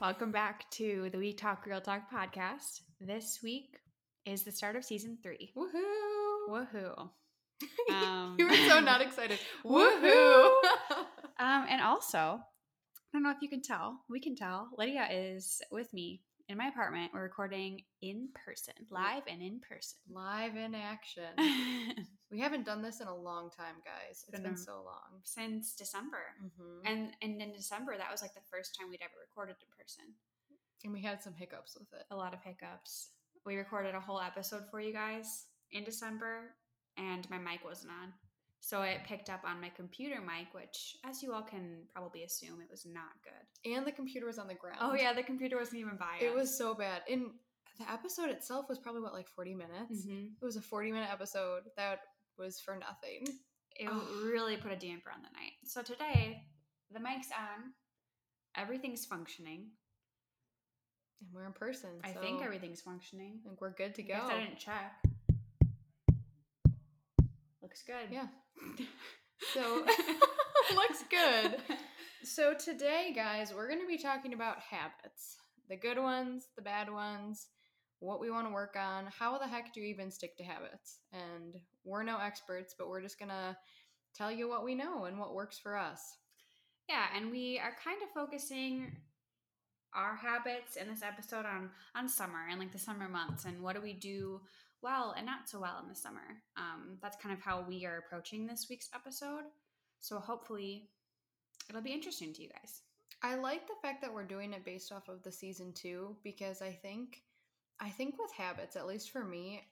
Welcome back to the We Talk Real Talk podcast. This week is the start of season 3. Woohoo! Woohoo! You were so not excited. Woohoo! And also, I don't know if you can tell. We can tell. Lydia is with me in my apartment. We're recording in person, live and in person, live in action. We haven't done this in a long time, guys. It's been so long, since December. Mm-hmm. And in December, that was like the first time we'd ever recorded in person, and we had some hiccups with it. A lot of hiccups. We recorded a whole episode for you guys in December, and my mic wasn't on, so it picked up on my computer mic, which, as you all can probably assume, it was not good. And the computer was on the ground. Oh yeah, the computer wasn't even by us. It was so bad. And the episode itself was probably, what, like 40 minutes? Mm-hmm. It was a 40-minute episode that was for nothing. It really put a damper on the night. So today, the mic's on. Everything's functioning. And we're in person. I think everything's functioning. I think we're good to go. I didn't check. Looks good. Yeah. So, looks good. So today, guys, we're going to be talking about habits. The good ones, the bad ones, what we want to work on, how the heck do you even stick to habits? And we're no experts, but we're just going to tell you what we know and what works for us. Yeah, and we are kind of focusing our habits in this episode on summer and like the summer months and what do we do well and not so well in the summer. That's kind of how we are approaching this week's episode. So hopefully it'll be interesting to you guys. I like the fact that we're doing it based off of the season 2, because I think with habits, at least for me,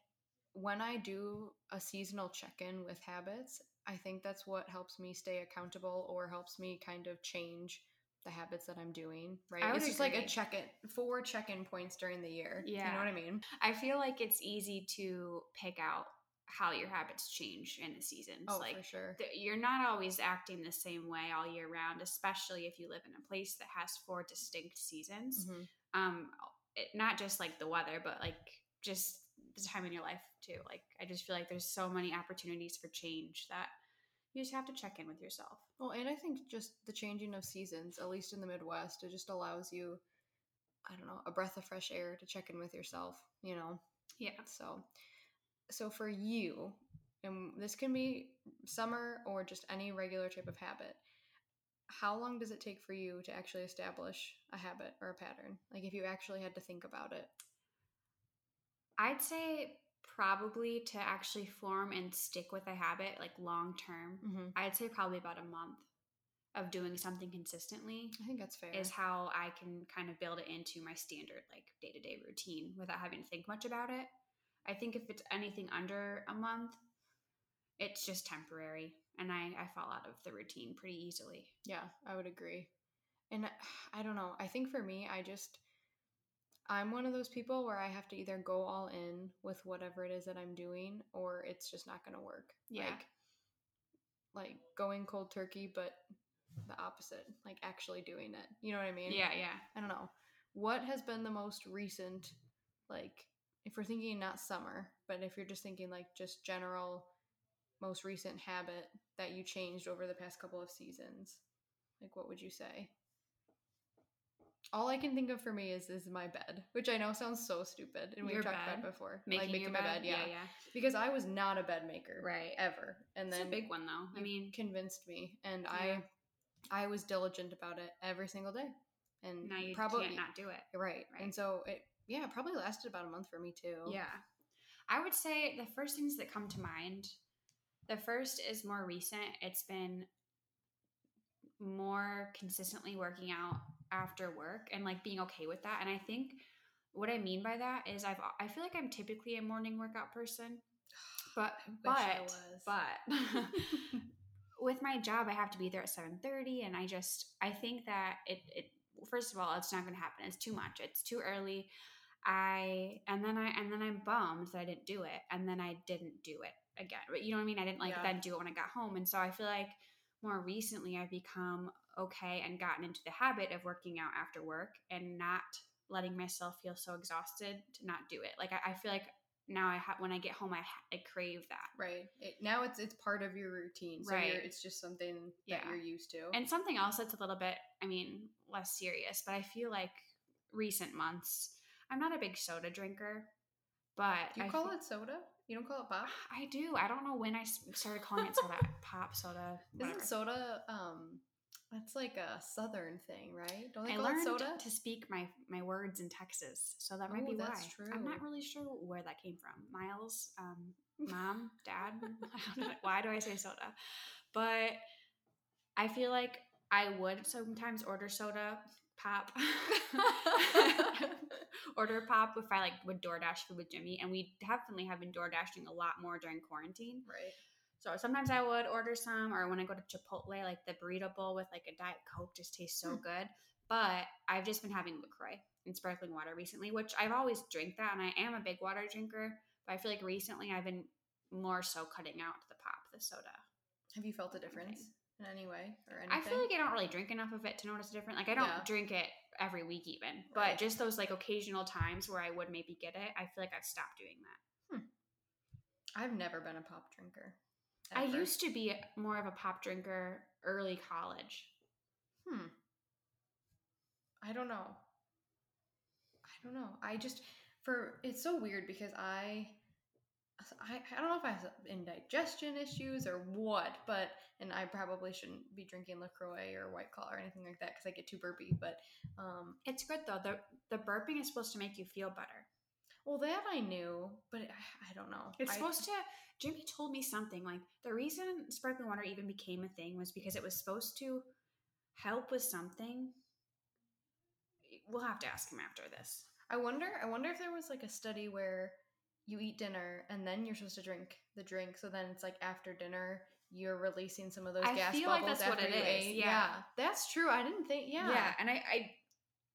when I do a seasonal check-in with habits, I think that's what helps me stay accountable or helps me kind of change the habits that I'm doing, right? It's just agree. Like a check-in, 4 check-in points during the year. Yeah. You know what I mean? I feel like it's easy to pick out how your habits change in the seasons. Oh, like, for sure. You're not always acting the same way all year round, especially if you live in a place that has 4 distinct seasons. Mm-hmm. Not just like the weather, but like just the time in your life too. Like, I just feel like there's so many opportunities for change that you just have to check in with yourself. Well, and I think just the changing of seasons, at least in the Midwest, it just allows you, I don't know, a breath of fresh air to check in with yourself, you know? Yeah. So for you, and this can be summer or just any regular type of habit, how long does it take for you to actually establish a habit or a pattern? Like, if you actually had to think about it. I'd say probably to actually form and stick with a habit, like long term, mm-hmm. I'd say probably about a month of doing something consistently. I think that's fair. Is how I can kind of build it into my standard, like, day-to-day routine without having to think much about it. I think if it's anything under a month, it's just temporary, and I fall out of the routine pretty easily. Yeah, I would agree. And I don't know. I think for me, I'm one of those people where I have to either go all in with whatever it is that I'm doing, or it's just not going to work. Yeah. Like going cold turkey, but the opposite, like actually doing it. You know what I mean? Yeah, yeah. I don't know. What has been the most recent, like, if we're thinking not summer, but if you're just thinking like just general most recent habit that you changed over the past couple of seasons, like what would you say? All I can think of for me is my bed, which I know sounds so stupid, and we've talked about it before. Making my bed, yeah. Because I was not a bed maker, right? Ever, and then it's a big one though. I mean, convinced me, and yeah. I was diligent about it every single day, and now you probably can't not do it, right? And so it, yeah, probably lasted about a month for me too. Yeah, I would say the first things that come to mind. The first is more recent. It's been more consistently working out after work and like being okay with that. And I think what I mean by that is I feel like I'm typically a morning workout person, but with my job, I have to be there at 7:30. And I think that it first of all, it's not going to happen. It's too much. It's too early. And then I'm bummed that I didn't do it. And then I didn't do it again. But you know what I mean? I didn't then do it when I got home. And so I feel like more recently, I've become okay and gotten into the habit of working out after work and not letting myself feel so exhausted to not do it. Like, I feel like now when I get home, I crave that. Right. Now it's part of your routine. So right. It's just something that you're used to. And something else that's a little bit, I mean, less serious, but I feel like recent months. I'm not a big soda drinker, but you call it soda? You don't call it pop? I do. I don't know when I started calling it soda. Pop soda. Whatever. Isn't soda that's like a southern thing, right? Don't they call it soda? I learned to speak my words in Texas, so that might be why. That's true. I'm not really sure where that came from. Miles, mom, dad. I don't know, why do I say soda? But I feel like I would sometimes order soda pop. Order pop if I like would DoorDash food with Jimmy, and we definitely have been DoorDashing a lot more during quarantine. Right. So sometimes I would order some, or when I go to Chipotle, like the burrito bowl with like a Diet Coke just tastes so good. But I've just been having LaCroix and sparkling water recently, which I've always drank that, and I am a big water drinker. But I feel like recently I've been more so cutting out the pop, the soda. Have you felt a difference in any way or anything? I feel like I don't really drink enough of it to notice a difference. Like I don't drink it every week even, but just those like occasional times where I would maybe get it, I feel like I've stopped doing that. I've never been a pop drinker. Ever. I used to be more of a pop drinker early college. I don't know. It's so weird because I don't know if I have indigestion issues or what, and I probably shouldn't be drinking LaCroix or White Claw or anything like that because I get too burpy, but. It's good though. The burping is supposed to make you feel better. Well, that I knew, but I don't know. It's supposed to – Jimmy told me something. Like, the reason sparkling water even became a thing was because it was supposed to help with something. We'll have to ask him after this. I wonder if there was, like, a study where you eat dinner and then you're supposed to drink the drink. So then it's, like, after dinner, you're releasing some of those gas bubbles after you ate. I feel like that's what it is. Yeah. That's true. I didn't think – Yeah, and I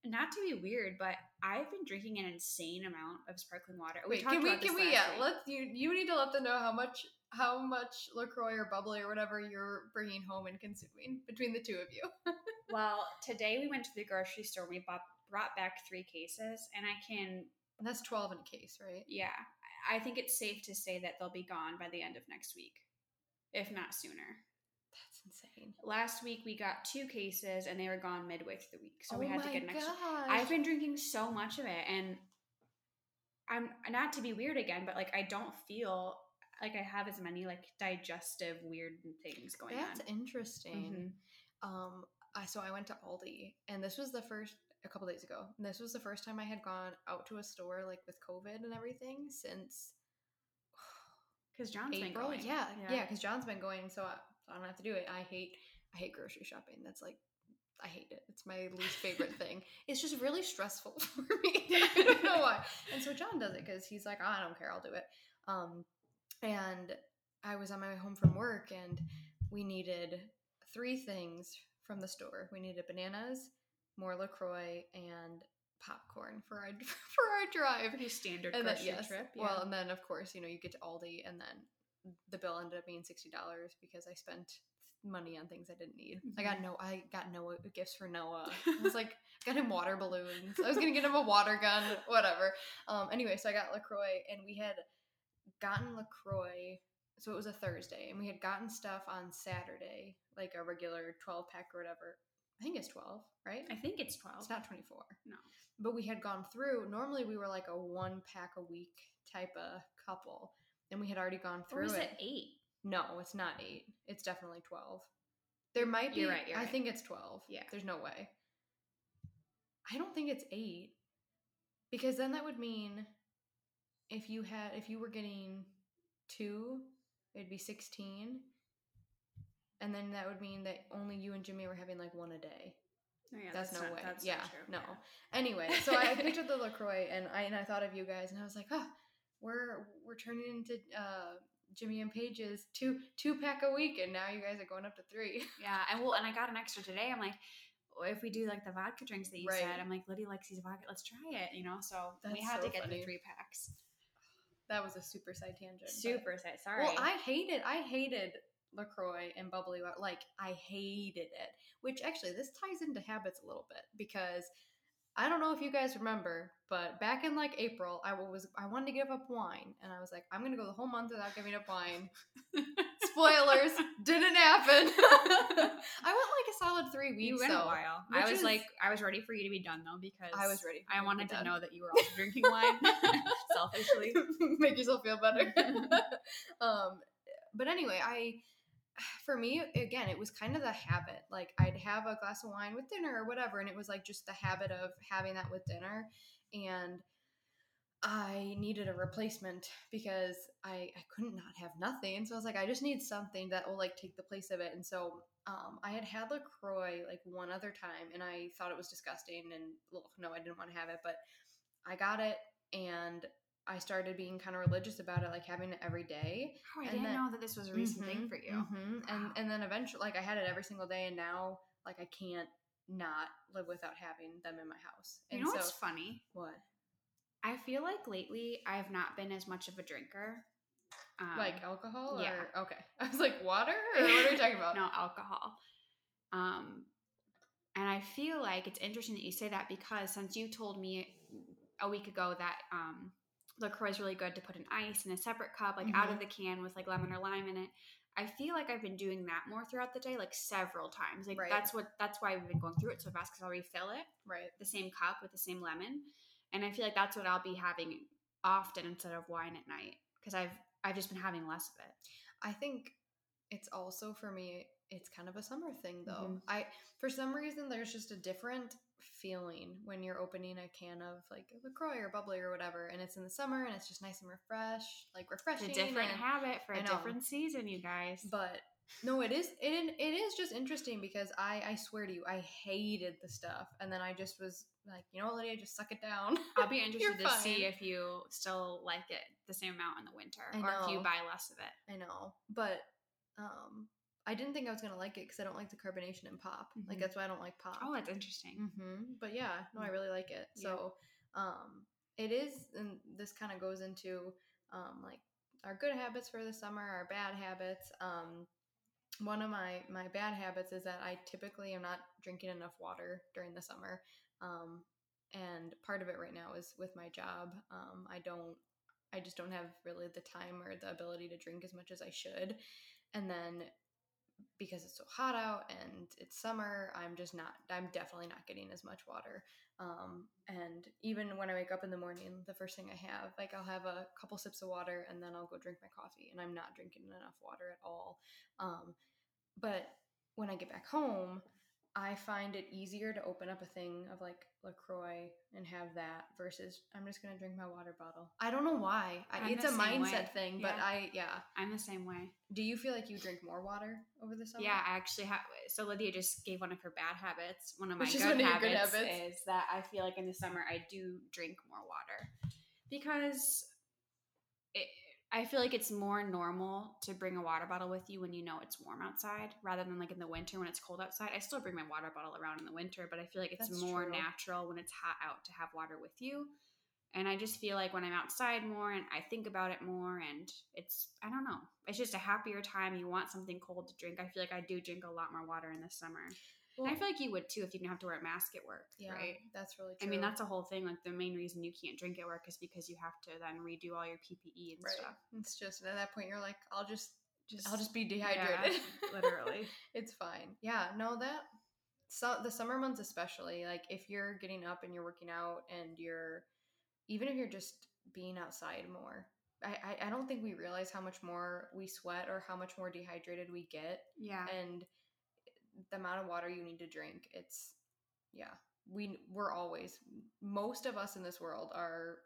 not to be weird, but I've been drinking an insane amount of sparkling water. Wait, can we? Yeah, let's. You need to let them know how much LaCroix or bubbly or whatever you're bringing home and consuming between the two of you. Well, today we went to the grocery store. We brought back 3 cases, and that's 12 in a case, right? Yeah, I think it's safe to say that they'll be gone by the end of next week, if not sooner. That's insane. Last week we got 2 cases and they were gone midway through the week. So we had to get an extra. I've been drinking so much of it, and I'm not to be weird again, but like I don't feel like I have as many like digestive weird things going on. That's interesting. Mm-hmm. So I went to Aldi, and this was a couple days ago. And this was the first time I had gone out to a store like with COVID and everything since because John's April. Been going. Yeah, because John's been going, so I don't have to do it. I hate grocery shopping. That's like, I hate it. It's my least favorite thing. It's just really stressful for me. I don't know why. And so John does it because he's like, I don't care. I'll do it. And I was on my way home from work, and we needed 3 things from the store. We needed bananas, more LaCroix, and popcorn for our drive. Your standard grocery trip. Yeah. Well, and then of course, you get to Aldi, and then the bill ended up being $60 because I spent money on things I didn't need. Mm-hmm. I got Noah gifts for Noah. I was like, got him water balloons. I was gonna get him a water gun, whatever. Anyway, so I got LaCroix, and we had gotten LaCroix. So it was a Thursday, and we had gotten stuff on Saturday, like a regular 12-pack or whatever. I think it's 12, right? I think it's 12. It's not 24. No. But we had gone through. Normally, we were like a 1-pack a week type of couple. And we had already gone through it. Or was it 8? No, it's not 8. It's definitely 12. There might be. You're right. I think it's 12. Yeah. There's no way. I don't think it's 8. Because then that would mean if you were getting 2, it'd be 16. And then that would mean that only you and Jimmy were having like 1 a day. Oh, yeah, that's no way. That's not true. No. Yeah. Anyway, so I picked up the LaCroix, and I thought of you guys, and I was like, We're turning into Jimmy and Paige's 2-pack a week, and now you guys are going up to 3. Yeah, and I got an extra today. I'm like, if we do like the vodka drinks that you said, I'm like, Liddy likes these vodka. Let's try it, you know. So we had to get the 3-packs. That was a super side tangent. Sorry. Well, I hated LaCroix and bubbly water. Like I hated it. Which actually this ties into habits a little bit, because I don't know if you guys remember, but back in like April, I wanted to give up wine, and I was like, I'm going to go the whole month without giving up wine. Spoilers. Didn't happen. I went like a solid 3 weeks. You went a while. I was ready for you to be done though because I was ready. I wanted to know that you were also drinking wine. Selfishly. Make yourself feel better. But anyway, for me, again, it was kind of the habit. Like, I'd have a glass of wine with dinner or whatever, and it was, like, just the habit of having that with dinner. And I needed a replacement because I couldn't not have nothing. So I was like, I just need something that will, like, take the place of it. And so I had LaCroix, like, one other time, and I thought it was disgusting. And, well, no, I didn't want to have it. But I got it, and I started being kind of religious about it, like having it every day. Oh, I didn't know that this was a recent thing for you. Mm-hmm. Wow. And then eventually, like, I had it every single day, and now, like, I can't not live without having them in my house. And you know what's funny? What? I feel like lately I've not been as much of a drinker. Like alcohol? Or, yeah. Okay. I was like, water? Or what are you talking about? No, alcohol. And I feel like it's interesting that you say that because since you told me a week ago that LaCroix is really good to put in ice in a separate cup, like out of the can with like lemon or lime in it. I feel like I've been doing that more throughout the day, like several times. Like that's why we've been going through it so fast because I'll refill it, right? The same cup with the same lemon, and I feel like that's what I'll be having often instead of wine at night because I've just been having less of it. I think it's also for me, it's kind of a summer thing though. Mm-hmm. I for some reason there's just a different feeling when you're opening a can of like LaCroix or bubbly or whatever, and it's in the summer and it's just nice and refreshing. It's a different habit for a different season, you guys. But no, it is just interesting because I swear to you, I hated the stuff, and then I just was like, you know what, Lydia, just suck it down. I'll be interested to see if you still like it the same amount in the winter, or if you buy less of it. I know, but I didn't think I was going to like it because I don't like the carbonation in pop. Mm-hmm. Like, that's why I don't like pop. Oh, that's interesting. Mm-hmm. But yeah, no, I really like it. Yeah. So it is, and this kind of goes into like our good habits for the summer, our bad habits. One of my bad habits is that I typically am not drinking enough water during the summer. And part of it right now is with my job. I just don't have really the time or the ability to drink as much as I should. And then because it's so hot out and it's summer, I'm definitely not getting as much water. And even when I wake up in the morning, the first thing I have, like I'll have a couple sips of water and then I'll go drink my coffee, and I'm not drinking enough water at all. But when I get back home, I find it easier to open up a thing of like LaCroix and have that versus I'm just going to drink my water bottle. I don't know why. It's a mindset thing, but yeah. I'm the same way. Do you feel like you drink more water over the summer? Yeah, I actually have. So Lydia just gave one of her bad habits. One of my good habits is that I feel like in the summer I do drink more water because I feel like it's more normal to bring a water bottle with you when you know it's warm outside rather than like in the winter when it's cold outside. I still bring my water bottle around in the winter, but I feel like it's more natural when it's hot out to have water with you. And I just feel like when I'm outside more and I think about it more, and I don't know, it's just a happier time. You want something cold to drink. I feel like I do drink a lot more water in the summer. Well, and I feel like you would too if you didn't have to wear a mask at work, right? That's really true. I mean, that's a whole thing. Like, the main reason you can't drink at work is because you have to then redo all your PPE and stuff. It's just at that point you're like, I'll just be dehydrated. Yeah, literally. It's fine. Yeah. No, the summer months especially, like if you're getting up and you're working out and even if you're just being outside more, I don't think we realize how much more we sweat or how much more dehydrated we get. Yeah. And the amount of water you need to drink, we're always, most of us in this world are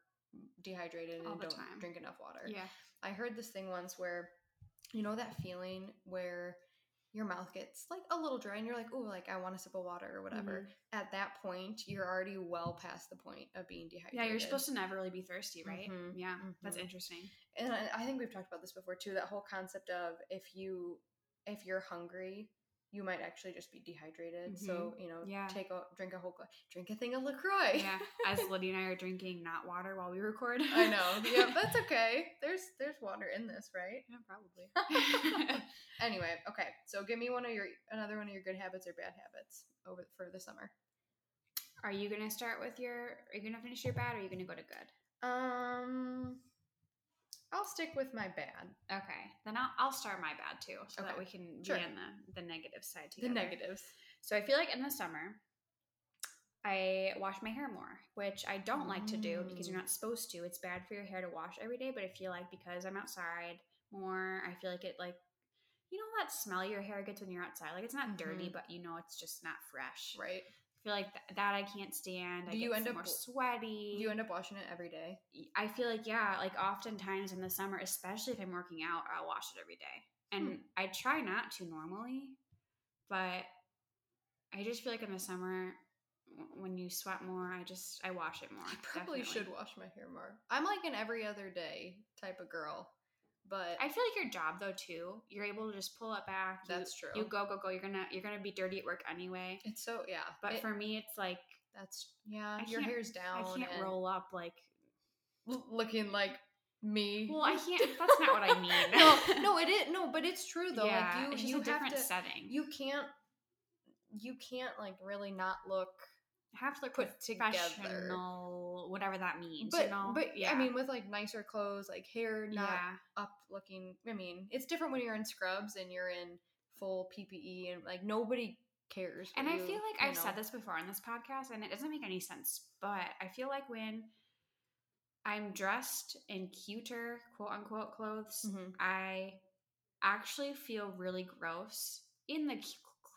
dehydrated and don't drink enough water. Yeah. I heard this thing once where, you know that feeling where your mouth gets like a little dry and you're like, oh, like I want a sip of water or whatever. Mm-hmm. At that point, you're already well past the point of being dehydrated. Yeah, you're supposed to never really be thirsty, right? Mm-hmm. Yeah, mm-hmm. That's interesting. And I think we've talked about this before too, that whole concept of if you're hungry, you might actually just be dehydrated. Mm-hmm. So, drink a thing of LaCroix. Yeah. As Lydia and I are drinking not water while we record. I know. Yeah, that's okay. There's water in this, right? Yeah, probably. Anyway. Okay. So give me another one of your good habits or bad habits for the summer. Are you going to start with are you going to finish your bad or are you going to go to good? I'll stick with my bad. Okay. Then I'll start my bad too, so that we can be on the negative side together. The negatives. So I feel like in the summer, I wash my hair more, which I don't like to do because you're not supposed to. It's bad for your hair to wash every day, but I feel like because I'm outside more, I feel like it, like, you know that smell your hair gets when you're outside? Like, it's not dirty, but you know it's just not fresh. Right. I feel like that I can't stand. Do you end up washing it every day? I feel like, yeah, like oftentimes in the summer, especially if I'm working out, I'll wash it every day. And I try not to normally, but I just feel like in the summer – when you sweat more, I wash it more. I probably should wash my hair more. I'm like an every other day type of girl, but I feel like your job though too, you're able to just pull it back. That's true. You go. You're gonna be dirty at work anyway. It's so But for me, it's like your hair's down. I can't roll up like looking like me. Well, I can't. That's not what I mean. No, it is. No, but it's true though. Yeah, like it's just a different setting. You can't like really not look. Have to look put together, whatever that means. But, you know? But yeah, I mean, with like nicer clothes, like hair not up looking. I mean, it's different when you're in scrubs and you're in full PPE and like nobody cares. And I feel like I've said this before on this podcast, and it doesn't make any sense. But I feel like when I'm dressed in cuter quote unquote clothes, I actually feel really gross in the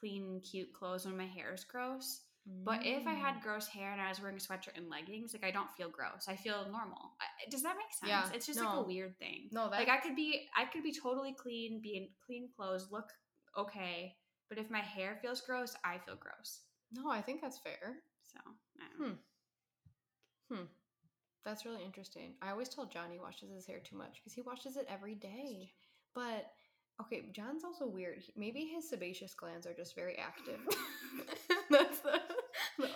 clean, cute clothes when my hair is gross. But if I had gross hair and I was wearing a sweatshirt and leggings, like, I don't feel gross. I feel normal. Does that make sense? Yeah, it's just like a weird thing. No, that... like I could be totally clean, be in clean clothes, look okay. But if my hair feels gross, I feel gross. No, I think that's fair. So, I don't know. That's really interesting. I always tell John he washes his hair too much because he washes it every day. But, okay, John's also weird. Maybe his sebaceous glands are just very active. That's the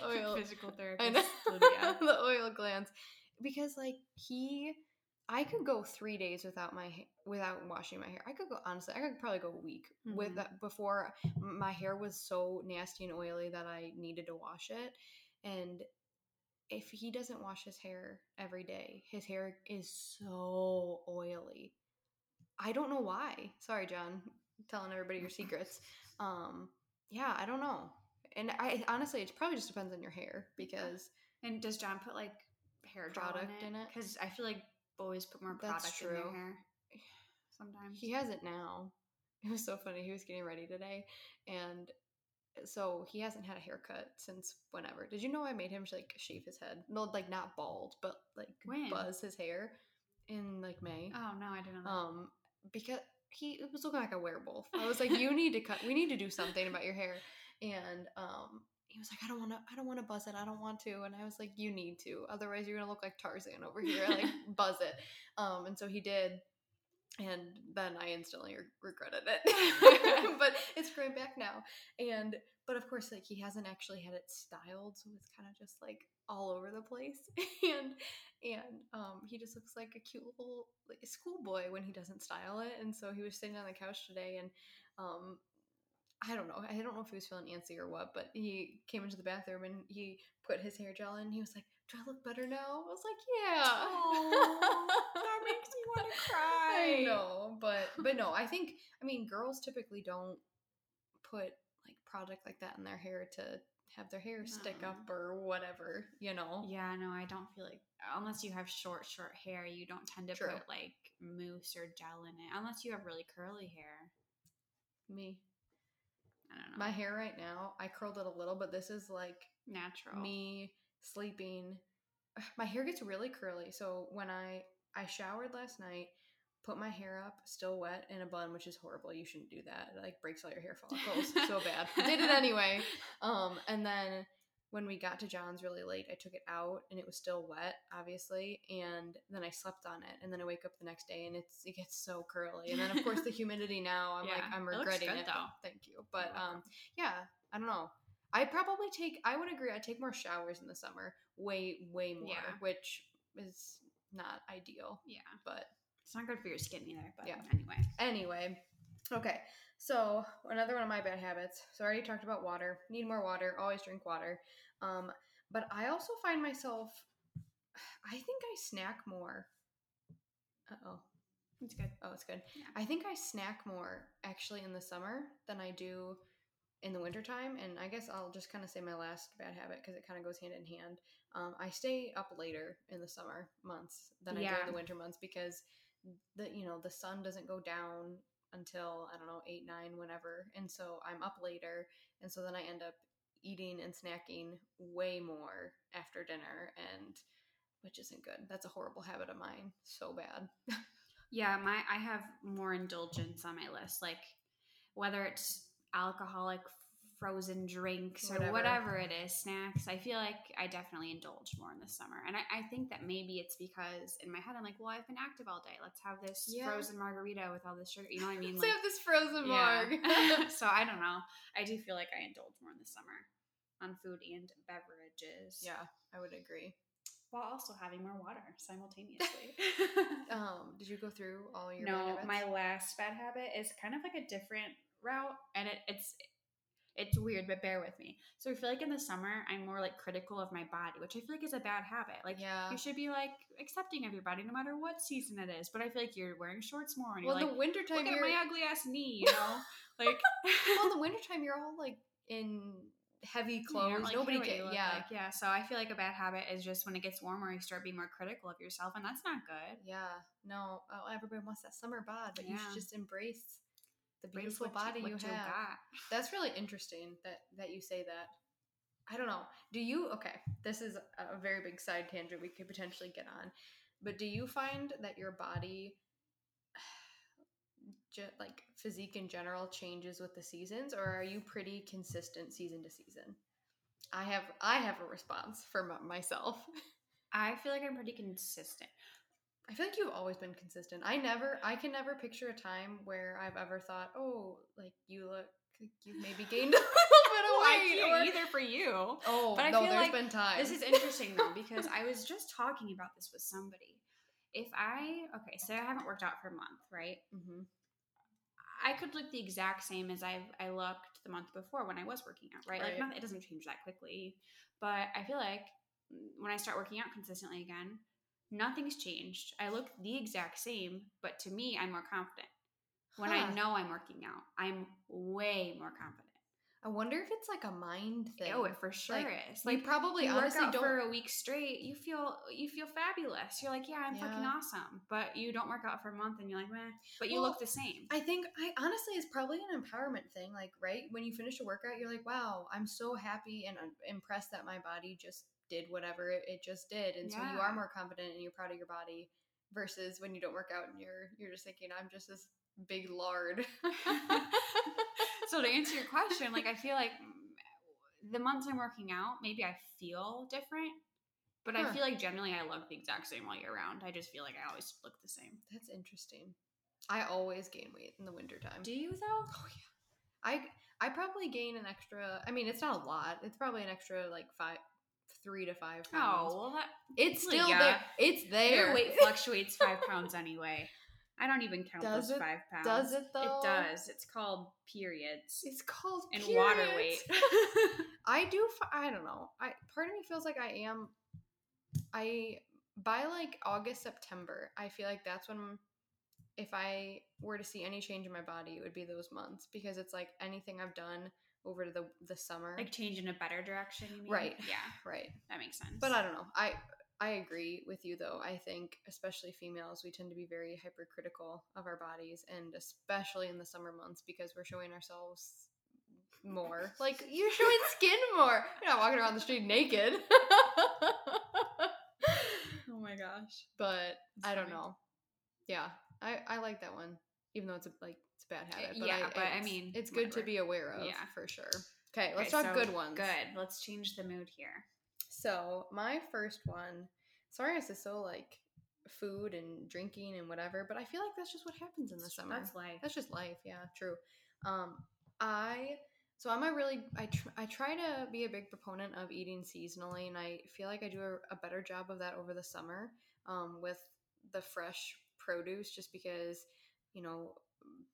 oil. Physical therapist. The oil glands. Because, like, I could go 3 days without washing my hair. I could probably go a week with that before my hair was so nasty and oily that I needed to wash it. And if he doesn't wash his hair every day, his hair is so oily. I don't know why. Sorry, John. I'm telling everybody your secrets. Yeah, I don't know. And I honestly, it probably just depends on your hair because. And does John put like hair product in it? Because I feel like boys put more product in their hair sometimes. He has it now. It was so funny. He was getting ready today, and so he hasn't had a haircut since whenever. Did you know I made him like shave his head? No, like not bald, but like buzz his hair in like May. Oh no, I didn't know. Because it was looking like a werewolf. I was like, you need to cut. We need to do something about your hair. And he was like, I don't want to buzz it. I don't want to. And I was like, you need to. Otherwise, you're going to look like Tarzan over here. Like, buzz it. And so he did. And then I instantly regretted it. But it's growing back now. But of course, like, he hasn't actually had it styled. So it's kind of just, like, all over the place. And he just looks like a cute little schoolboy when he doesn't style it. And so he was sitting on the couch today and I don't know. I don't know if he was feeling antsy or what, but he came into the bathroom and he put his hair gel in. He was like, "Do I look better now?" I was like, "Yeah." Aww, that makes me want to cry. I know, but no. I think girls typically don't put like product like that in their hair to have their hair stick up or whatever, you know. Yeah, no, I don't feel like unless you have short hair, you don't tend to put like mousse or gel in it unless you have really curly hair. Me. I don't know. My hair right now, I curled it a little, but this is like natural. Me sleeping. My hair gets really curly. So when I showered last night, put my hair up, still wet, in a bun, which is horrible. You shouldn't do that. It like breaks all your hair follicles so bad. Did it anyway. And then when we got to John's really late, I took it out and it was still wet, obviously. And then I slept on it. And then I wake up the next day and it gets so curly. And then of course the humidity now, I'm like, I'm regretting it. Thank you. But yeah, I don't know. I would agree. I take more showers in the summer, way, way more, which is not ideal. Yeah. But it's not good for your skin either. But anyway. Okay. So another one of my bad habits. So I already talked about water. Need more water. Always drink water. But I also find myself, I think I snack more. Uh-oh. It's good. Oh, it's good. Yeah. I think I snack more actually in the summer than I do in the wintertime. And I guess I'll just kind of say my last bad habit because it kind of goes hand in hand. I stay up later in the summer months than I do in the winter months because the sun doesn't go down until, I don't know, 8, 9, whenever. And so I'm up later. And so then I end up eating and snacking way more after dinner, and which isn't good. That's a horrible habit of mine. So bad. Yeah, I have more indulgence on my list, like whether it's alcoholic frozen drinks or whatever it is, snacks. I feel like I definitely indulge more in the summer. And I think that maybe it's because in my head I'm like, well, I've been active all day. Let's have this frozen margarita with all this sugar. You know what I mean? Let's have this frozen marg. So I don't know. I do feel like I indulge more in the summer on food and beverages. Yeah, I would agree. While also having more water simultaneously. Did you go through all your bad habits? No, my last bad habit is kind of like a different route, and it's weird, but bear with me. So I feel like in the summer, I'm more like critical of my body, which I feel like is a bad habit. Like you should be like accepting of your body no matter what season it is. But I feel like you're wearing shorts more, and you're like, in the wintertime, look at my ugly ass knee, you know? Like, well, in the wintertime, you're all like in heavy clothes, like, nobody can like. So I feel like a bad habit is just when it gets warmer you start being more critical of yourself, and that's not good. Everybody wants that summer bod, but you should just embrace the beautiful body you have. That's really interesting that you say that. I don't know, this is a very big side tangent we could potentially get on, but do you find that your body, like physique in general, changes with the seasons, or are you pretty consistent season to season? I have a response for myself. I feel like I'm pretty consistent. I feel like you've always been consistent. I can never picture a time where I've ever thought, oh, like you look like you maybe gained a little bit of weight. Well, either for you. Oh, but I feel there's like been times. This is interesting though, because I was just talking about this with somebody. Say I haven't worked out for a month, right? Mm-hmm. I could look the exact same as I looked the month before when I was working out, right? Like, it doesn't change that quickly. But I feel like when I start working out consistently again, nothing's changed. I look the exact same, but to me, I'm more confident. When I know I'm working out, I'm way more confident. I wonder if it's like a mind thing. Oh, it for sure is. Like, you probably honestly work out for a week straight. You feel fabulous. You're like, yeah, I'm fucking awesome. But you don't work out for a month and you're like, meh. But you look the same. I think honestly it's probably an empowerment thing. Like, right when you finish a workout, you're like, wow, I'm so happy and impressed that my body just did whatever it just did. And so you are more confident and you're proud of your body versus when you don't work out and you're just thinking, I'm just this big lard. So to answer your question, like, I feel like the months I'm working out, maybe I feel different, but I feel like generally I look the exact same all year round. I just feel like I always look the same. That's interesting. I always gain weight in the wintertime. Do you though? Oh yeah. I probably gain an extra, I mean, it's not a lot. It's probably an extra like 3 to 5 pounds. Oh, well it's still there. It's there. Your weight fluctuates 5 pounds anyway. I don't even count those 5 pounds. Does it though? It does. It's called periods. It's called periods. And water weight. I don't know. Part of me feels like by like August, September, I feel like that's when, if I were to see any change in my body, it would be those months, because it's like anything I've done over the summer. Like change in a better direction, you mean? Right. Yeah. Right. That makes sense. But I don't know. I agree with you, though. I think, especially females, we tend to be very hypercritical of our bodies, and especially in the summer months because we're showing ourselves more. Like, you're showing skin more. You're not walking around the street naked. Oh, my gosh. But it's I funny. Don't know. Yeah. I like that one, even though it's it's a bad habit. But it's good whatever. To be aware of, for sure. Okay, let's talk good ones. Good. Let's change the mood here. So my first one, sorry this is so like food and drinking and whatever, but I feel like that's just what happens in the summer. That's life. That's just life. Yeah, true. I try to be a big proponent of eating seasonally, and I feel like I do a better job of that over the summer with the fresh produce, just because,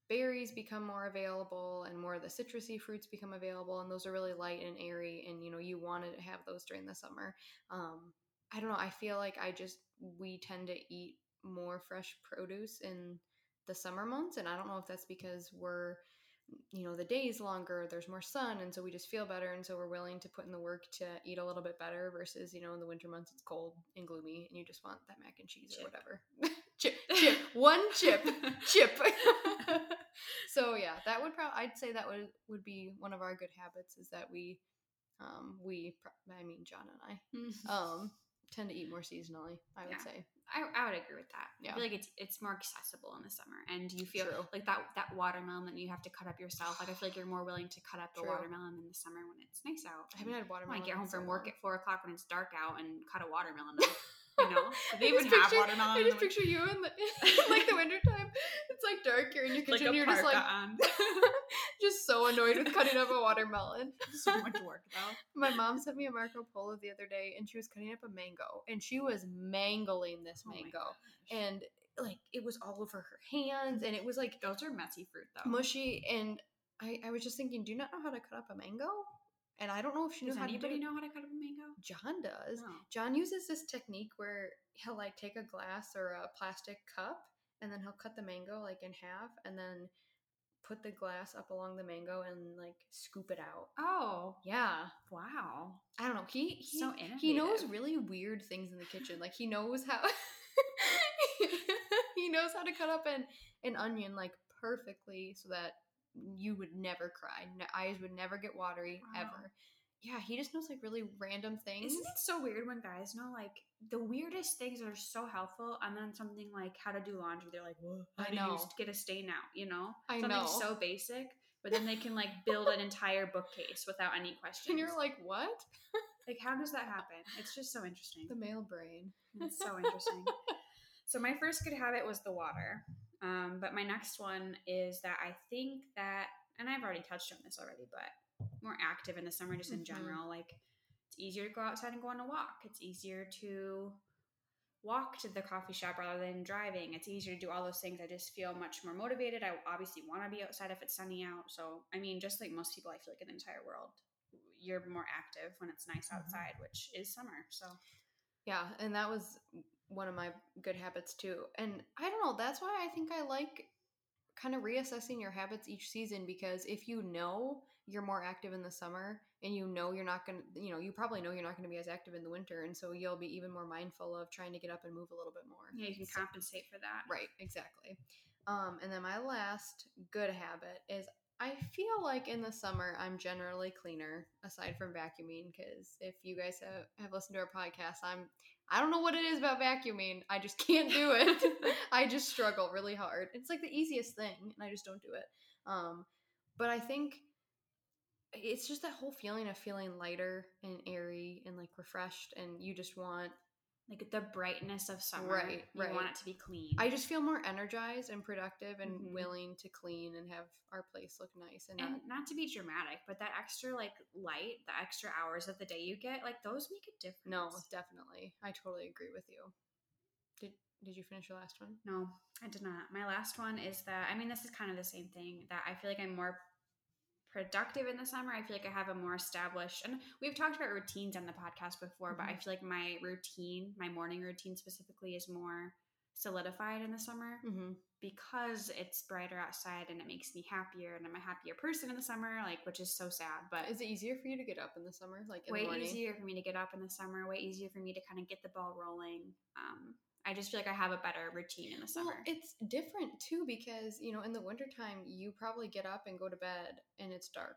berries become more available and more of the citrusy fruits become available, and those are really light and airy, and you want to have those during the summer. I don't know, I feel like we tend to eat more fresh produce in the summer months. And I don't know if that's because we're, you know, the day's longer, there's more sun, and so we just feel better, and so we're willing to put in the work to eat a little bit better versus, you know, in the winter months it's cold and gloomy and you just want that mac and cheese or whatever. chip one chip chip So yeah, that would probably, I'd say that would be one of our good habits, is that I mean, John and I tend to eat more seasonally, I would say. I would agree with that. Yeah. I feel like it's more accessible in the summer, and you feel like that watermelon that you have to cut up yourself. Like, I feel like you're more willing to cut up a watermelon in the summer when it's nice out. I haven't had watermelon. I get home from work at 4:00 when it's dark out and cut a watermelon up. You know, they even have watermelon. I just picture you in like the wintertime. It's like dark here in your kitchen. Like you're just like just so annoyed with cutting up a watermelon. So much work though. My mom sent me a Marco Polo the other day, and she was cutting up a mango, and she was mangling this mango, and like it was all over her hands, and it was like, those are messy fruit though, mushy. And I was just thinking, do you not know how to cut up a mango? And I don't know if she knows how to do it. Does anybody know how to cut up a mango? John does. Oh. John uses this technique where he'll like take a glass or a plastic cup, and then he'll cut the mango like in half, and then put the glass up along the mango and like scoop it out. Oh. Yeah. Wow. I don't know. He so innovative. He knows really weird things in the kitchen. Like, he knows how he knows how to cut up an onion like perfectly so that you would never cry. Eyes would never get watery, ever. Yeah, he just knows, like, really random things. Isn't it so weird when guys know, like, the weirdest things are so helpful, and then something like how to do laundry, they're like, whoa, how do you get a stain out, you know? Something so basic, but then they can, like, build an entire bookcase without any questions. And you're like, what? Like, how does that happen? It's just so interesting. The male brain. It's so interesting. So my first good habit was the water. But my next one is that I think that, and I've already touched on this already, but more active in the summer, just in general, like it's easier to go outside and go on a walk. It's easier to walk to the coffee shop rather than driving. It's easier to do all those things. I just feel much more motivated. I obviously want to be outside if it's sunny out. So, I mean, just like most people, I feel like in the entire world, you're more active when it's nice outside, which is summer. So, yeah. And that was one of my good habits too. And I don't know, that's why I think I like kind of reassessing your habits each season, because if you know you're more active in the summer, and you know you're not going to, you know, you probably know you're not going to be as active in the winter, and so you'll be even more mindful of trying to get up and move a little bit more. Yeah, you can compensate for that. Right, exactly. And then my last good habit is, I feel like in the summer I'm generally cleaner, aside from vacuuming, because if you guys have listened to our podcast, I don't know what it is about vacuuming. I just can't do it. I just struggle really hard. It's like the easiest thing, and I just don't do it. But I think it's just that whole feeling of feeling lighter and airy and like refreshed, and you just want like the brightness of summer. Right, right. You want it to be clean. I just feel more energized and productive and willing to clean and have our place look nice. And not to be dramatic, but that extra like light, the extra hours of the day you get, like those make a difference. No, definitely. I totally agree with you. Did you finish your last one? No, I did not. My last one is that, I mean, this is kind of the same thing, that I feel like I'm more productive in the summer. I feel like I have a more established, and we've talked about routines on the podcast before, but I feel like my routine, my morning routine specifically, is more solidified in the summer because it's brighter outside and it makes me happier, and I'm a happier person in the summer, like, which is so sad. But is it easier for you to get up in the summer? Like, in the morning? Way easier for me to get up in the summer, way easier for me to kind of get the ball rolling. I just feel like I have a better routine in the summer. Well, it's different too, because, you know, in the wintertime, you probably get up and go to bed and it's dark.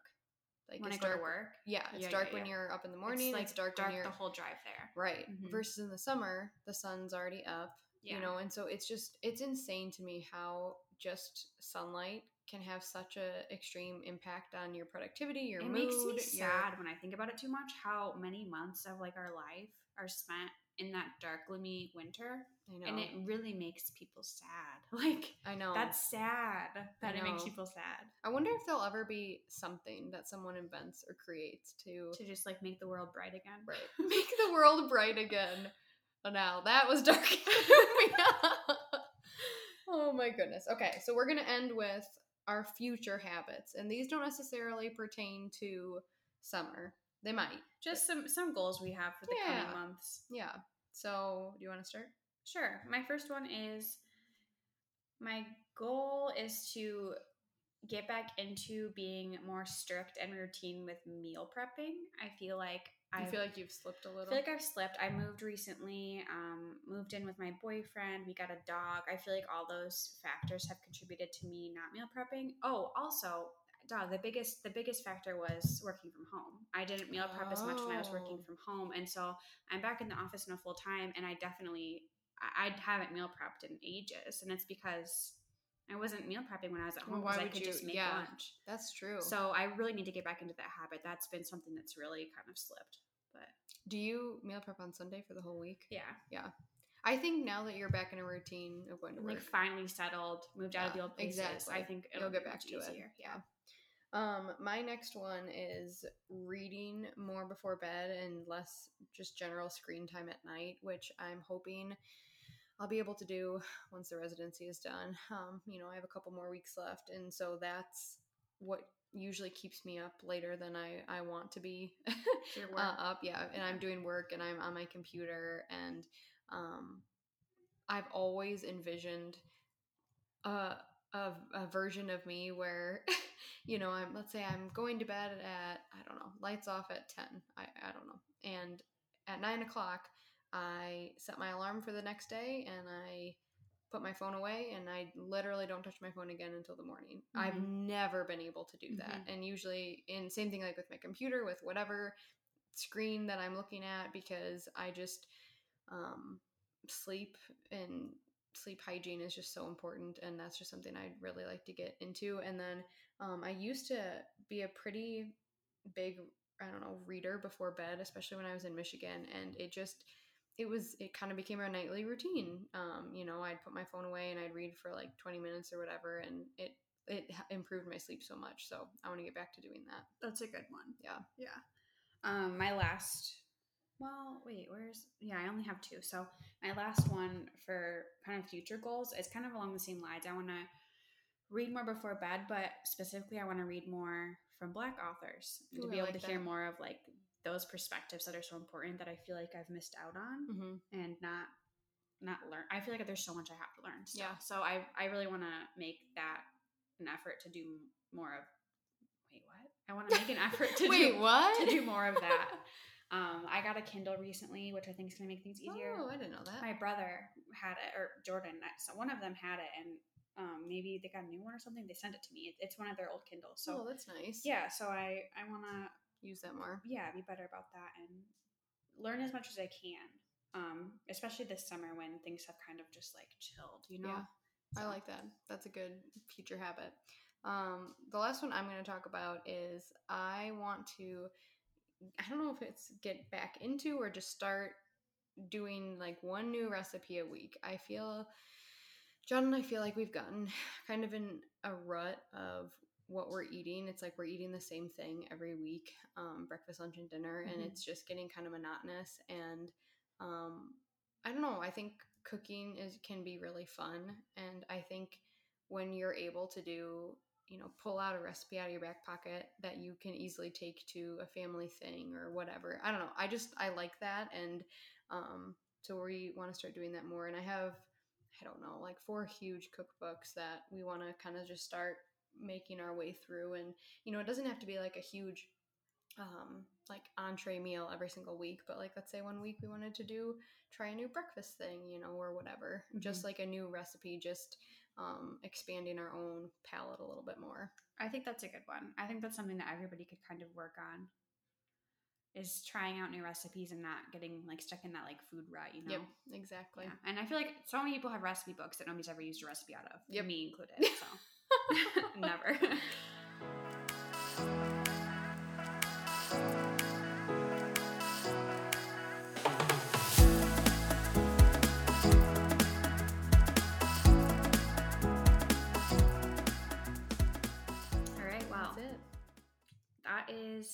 Like when it's dark to work. Yeah. It's dark when you're up in the morning. It's, like, it's dark when you're the whole drive there. Right. Versus in the summer, the sun's already up, you know? And so it's just, it's insane to me how just sunlight can have such a extreme impact on your productivity, your mood. It makes me sad when I think about it too much, how many months of like our life are spent in that dark, gloomy winter. I know. And it really makes people sad. Like, I know. That's sad. That it makes people sad. I wonder if there'll ever be something that someone invents or creates to just like make the world bright again. Right. Make the world bright again. Well, now that was dark. Oh my goodness. Okay, so we're gonna end with our future habits, and these don't necessarily pertain to summer. They might. Just some goals we have for the coming months. Yeah. So, do you want to start? Sure. My first one is my goal is to get back into being more strict and routine with meal prepping. I feel like you've slipped a little. I feel like I've slipped. I moved recently, moved in with my boyfriend. We got a dog. I feel like all those factors have contributed to me not meal prepping. Oh, also, dog, the biggest factor was working from home. I didn't meal prep as much when I was working from home. And so I'm back in the office now full time, and I haven't meal prepped in ages. And it's because I wasn't meal prepping when I was at home because I could just make lunch. That's true. So I really need to get back into that habit. That's been something that's really kind of slipped. But do you meal prep on Sunday for the whole week? Yeah. Yeah. I think now that you're back in a routine of going to work. Like finally settled, moved out of the old places. Exactly. I think it'll get back to easier. It. Yeah. My next one is reading more before bed and less just general screen time at night, which I'm hoping I'll be able to do once the residency is done. I have a couple more weeks left, and so that's what usually keeps me up later than I want to be up. Yeah, and I'm doing work and I'm on my computer, and I've always envisioned a version of me where, let's say I'm going to bed at, lights off at 10. I don't know. And at 9 o'clock, I set my alarm for the next day and I put my phone away and I literally don't touch my phone again until the morning. Mm-hmm. I've never been able to do that. Mm-hmm. And usually same thing like with my computer, with whatever screen that I'm looking at, because I just sleep, and sleep hygiene is just so important. And that's just something I'd really like to get into. And then I used to be a pretty big, reader before bed, especially when I was in Michigan. And it kind of became a nightly routine. I'd put my phone away and I'd read for like 20 minutes or whatever, and it improved my sleep so much. So I want to get back to doing that. That's a good one. Yeah. Yeah. I only have two. So my last one for kind of future goals is kind of along the same lines. I want to read more before bed, but specifically I want to read more from Black authors and to be able to hear more of like those perspectives that are so important that I feel like I've missed out on, mm-hmm. and not learn. I feel like there's so much I have to learn. Still. Yeah. So I really want to make that an effort to do more of, I want to make an effort to do more of that. I got a Kindle recently, which I think is going to make things easier. Oh, I didn't know that. My brother had it, or Jordan. So one of them had it, and maybe they got a new one or something. They sent it to me. It's one of their old Kindles. So that's nice. Yeah. So I want to use that more. Yeah, be better about that and learn as much as I can, especially this summer when things have kind of just like chilled, Yeah, so. I like that. That's a good future habit. The last one I'm going to talk about is I want to, I don't know if it's get back into or just start doing like one new recipe a week. John and I feel like we've gotten kind of in a rut of what we're eating. It's like we're eating the same thing every week, breakfast, lunch, and dinner, mm-hmm. and it's just getting kind of monotonous. And I don't know, I think cooking can be really fun. And I think when you're able to do, pull out a recipe out of your back pocket that you can easily take to a family thing or whatever. I don't know. I like that. And so we want to start doing that more. And I have, 4 huge cookbooks that we want to kind of just start making our way through. And, it doesn't have to be like a huge, entree meal every single week, but like, let's say one week we wanted to try a new breakfast thing, or whatever, mm-hmm. just like a new recipe, just, expanding our own palate a little bit more. I think that's a good one. I think that's something that everybody could kind of work on, is trying out new recipes and not getting like stuck in that like food rut, Yep, exactly. Yeah. And I feel like so many people have recipe books that nobody's ever used a recipe out of, yep. me included, so never. All right, well, that's it. That is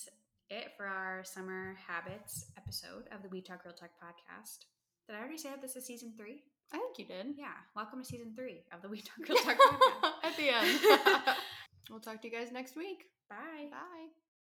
it for our summer habits episode of the We Talk Real Talk podcast. Did I already say that this is season 3? I think you did. Yeah. Welcome to season 3 of the We Talk Real Talk podcast. At the end. We'll talk to you guys next week. Bye. Bye.